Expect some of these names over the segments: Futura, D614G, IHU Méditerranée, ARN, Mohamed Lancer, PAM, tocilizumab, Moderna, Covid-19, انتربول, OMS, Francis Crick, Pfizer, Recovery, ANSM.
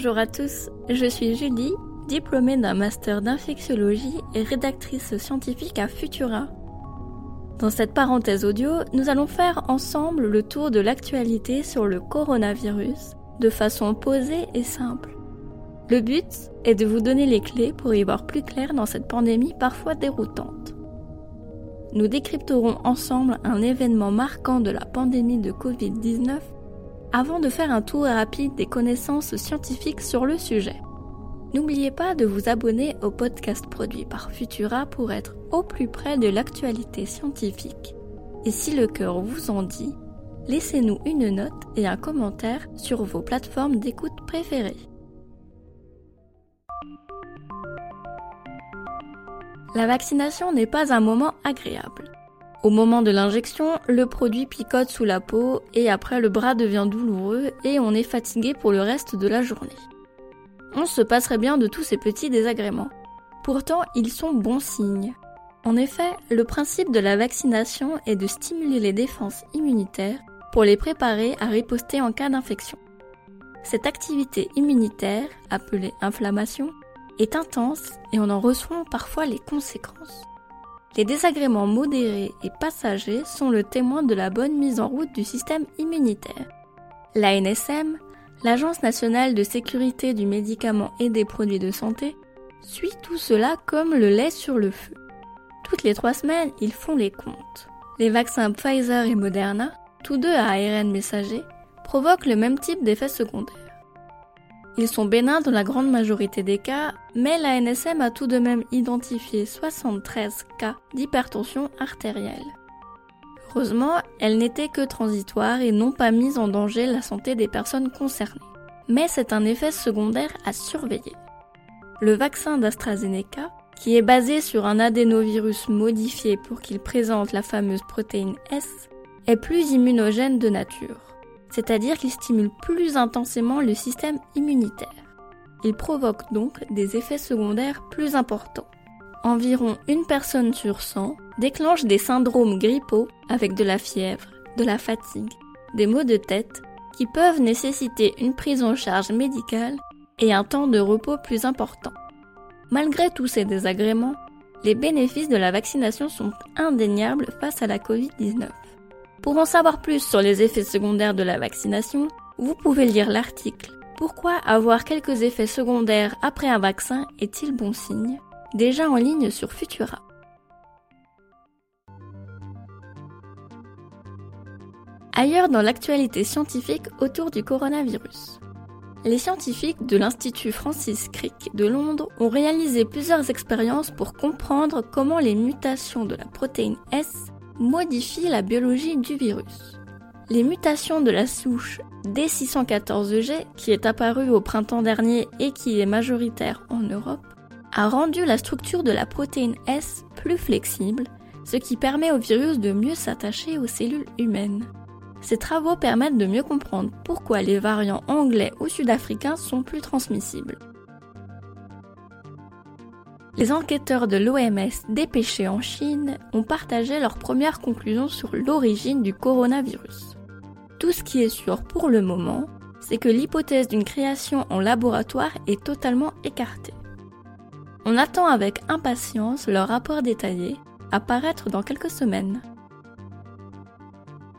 Bonjour à tous, je suis Julie, diplômée d'un master d'infectiologie et rédactrice scientifique à Futura. Dans cette parenthèse audio, nous allons faire ensemble le tour de l'actualité sur le coronavirus de façon posée et simple. Le but est de vous donner les clés pour y voir plus clair dans cette pandémie parfois déroutante. Nous décrypterons ensemble un événement marquant de la pandémie de Covid-19 avant de faire un tour rapide des connaissances scientifiques sur le sujet. N'oubliez pas de vous abonner au podcast produit par Futura pour être au plus près de l'actualité scientifique. Et si le cœur vous en dit, laissez-nous une note et un commentaire sur vos plateformes d'écoute préférées. La vaccination n'est pas un moment agréable. Au moment de l'injection, le produit picote sous la peau et après le bras devient douloureux et on est fatigué pour le reste de la journée. On se passerait bien de tous ces petits désagréments. Pourtant, ils sont bons signes. En effet, le principe de la vaccination est de stimuler les défenses immunitaires pour les préparer à riposter en cas d'infection. Cette activité immunitaire, appelée inflammation, est intense et on en ressent parfois les conséquences. Les désagréments modérés et passagers sont le témoin de la bonne mise en route du système immunitaire. L'ANSM, l'Agence nationale de sécurité du médicament et des produits de santé, suit tout cela comme le lait sur le feu. Toutes les 3 semaines, ils font les comptes. Les vaccins Pfizer et Moderna, tous deux à ARN messager, provoquent le même type d'effets secondaires. Ils sont bénins dans la grande majorité des cas, mais l'ANSM a tout de même identifié 73 cas d'hypertension artérielle. Heureusement, elle n'était que transitoire et n'ont pas mis en danger la santé des personnes concernées. Mais c'est un effet secondaire à surveiller. Le vaccin d'AstraZeneca, qui est basé sur un adénovirus modifié pour qu'il présente la fameuse protéine S, est plus immunogène de nature. C'est-à-dire qu'il stimule plus intensément le système immunitaire. Il provoque donc des effets secondaires plus importants. Environ 1 personne sur 100 déclenche des syndromes grippaux avec de la fièvre, de la fatigue, des maux de tête qui peuvent nécessiter une prise en charge médicale et un temps de repos plus important. Malgré tous ces désagréments, les bénéfices de la vaccination sont indéniables face à la Covid-19. Pour en savoir plus sur les effets secondaires de la vaccination, vous pouvez lire l'article « Pourquoi avoir quelques effets secondaires après un vaccin est-il bon signe ?», déjà en ligne sur Futura. Ailleurs dans l'actualité scientifique autour du coronavirus. Les scientifiques de l'Institut Francis Crick de Londres ont réalisé plusieurs expériences pour comprendre comment les mutations de la protéine S modifie la biologie du virus. Les mutations de la souche D614G, qui est apparue au printemps dernier et qui est majoritaire en Europe, a rendu la structure de la protéine S plus flexible, ce qui permet au virus de mieux s'attacher aux cellules humaines. Ces travaux permettent de mieux comprendre pourquoi les variants anglais ou sud-africains sont plus transmissibles. Les enquêteurs de l'OMS dépêchés en Chine ont partagé leurs premières conclusions sur l'origine du coronavirus. Tout ce qui est sûr pour le moment, c'est que l'hypothèse d'une création en laboratoire est totalement écartée. On attend avec impatience leur rapport détaillé, à paraître dans quelques semaines.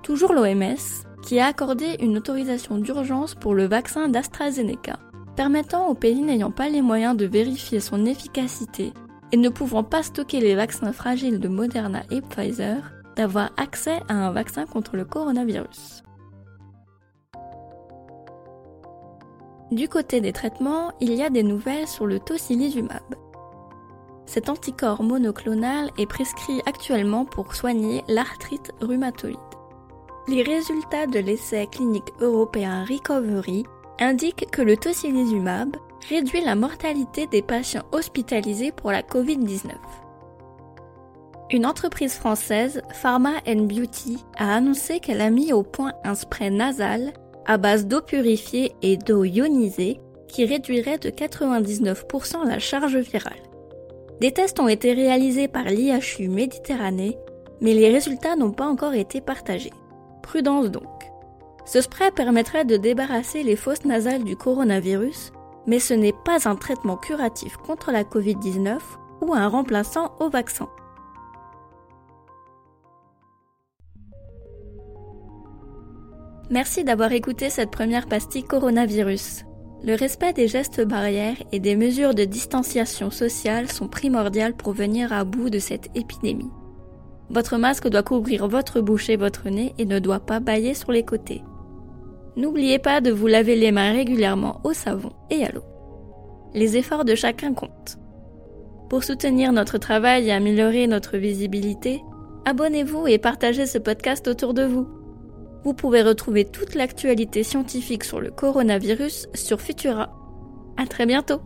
Toujours l'OMS, qui a accordé une autorisation d'urgence pour le vaccin d'AstraZeneca, permettant aux pays n'ayant pas les moyens de vérifier son efficacité et ne pouvant pas stocker les vaccins fragiles de Moderna et Pfizer d'avoir accès à un vaccin contre le coronavirus. Du côté des traitements, il y a des nouvelles sur le tocilizumab. Cet anticorps monoclonal est prescrit actuellement pour soigner l'arthrite rhumatoïde. Les résultats de l'essai clinique européen Recovery indique que le tocilizumab réduit la mortalité des patients hospitalisés pour la Covid-19. Une entreprise française, Pharma & Beauty, a annoncé qu'elle a mis au point un spray nasal à base d'eau purifiée et d'eau ionisée qui réduirait de 99% la charge virale. Des tests ont été réalisés par l'IHU Méditerranée, mais les résultats n'ont pas encore été partagés. Prudence donc. Ce spray permettrait de débarrasser les fosses nasales du coronavirus mais ce n'est pas un traitement curatif contre la Covid-19 ou un remplaçant au vaccin. Merci d'avoir écouté cette première pastille coronavirus. Le respect des gestes barrières et des mesures de distanciation sociale sont primordiales pour venir à bout de cette épidémie. Votre masque doit couvrir votre bouche et votre nez et ne doit pas bâiller sur les côtés. N'oubliez pas de vous laver les mains régulièrement au savon et à l'eau. Les efforts de chacun comptent. Pour soutenir notre travail et améliorer notre visibilité, abonnez-vous et partagez ce podcast autour de vous. Vous pouvez retrouver toute l'actualité scientifique sur le coronavirus sur Futura. À très bientôt!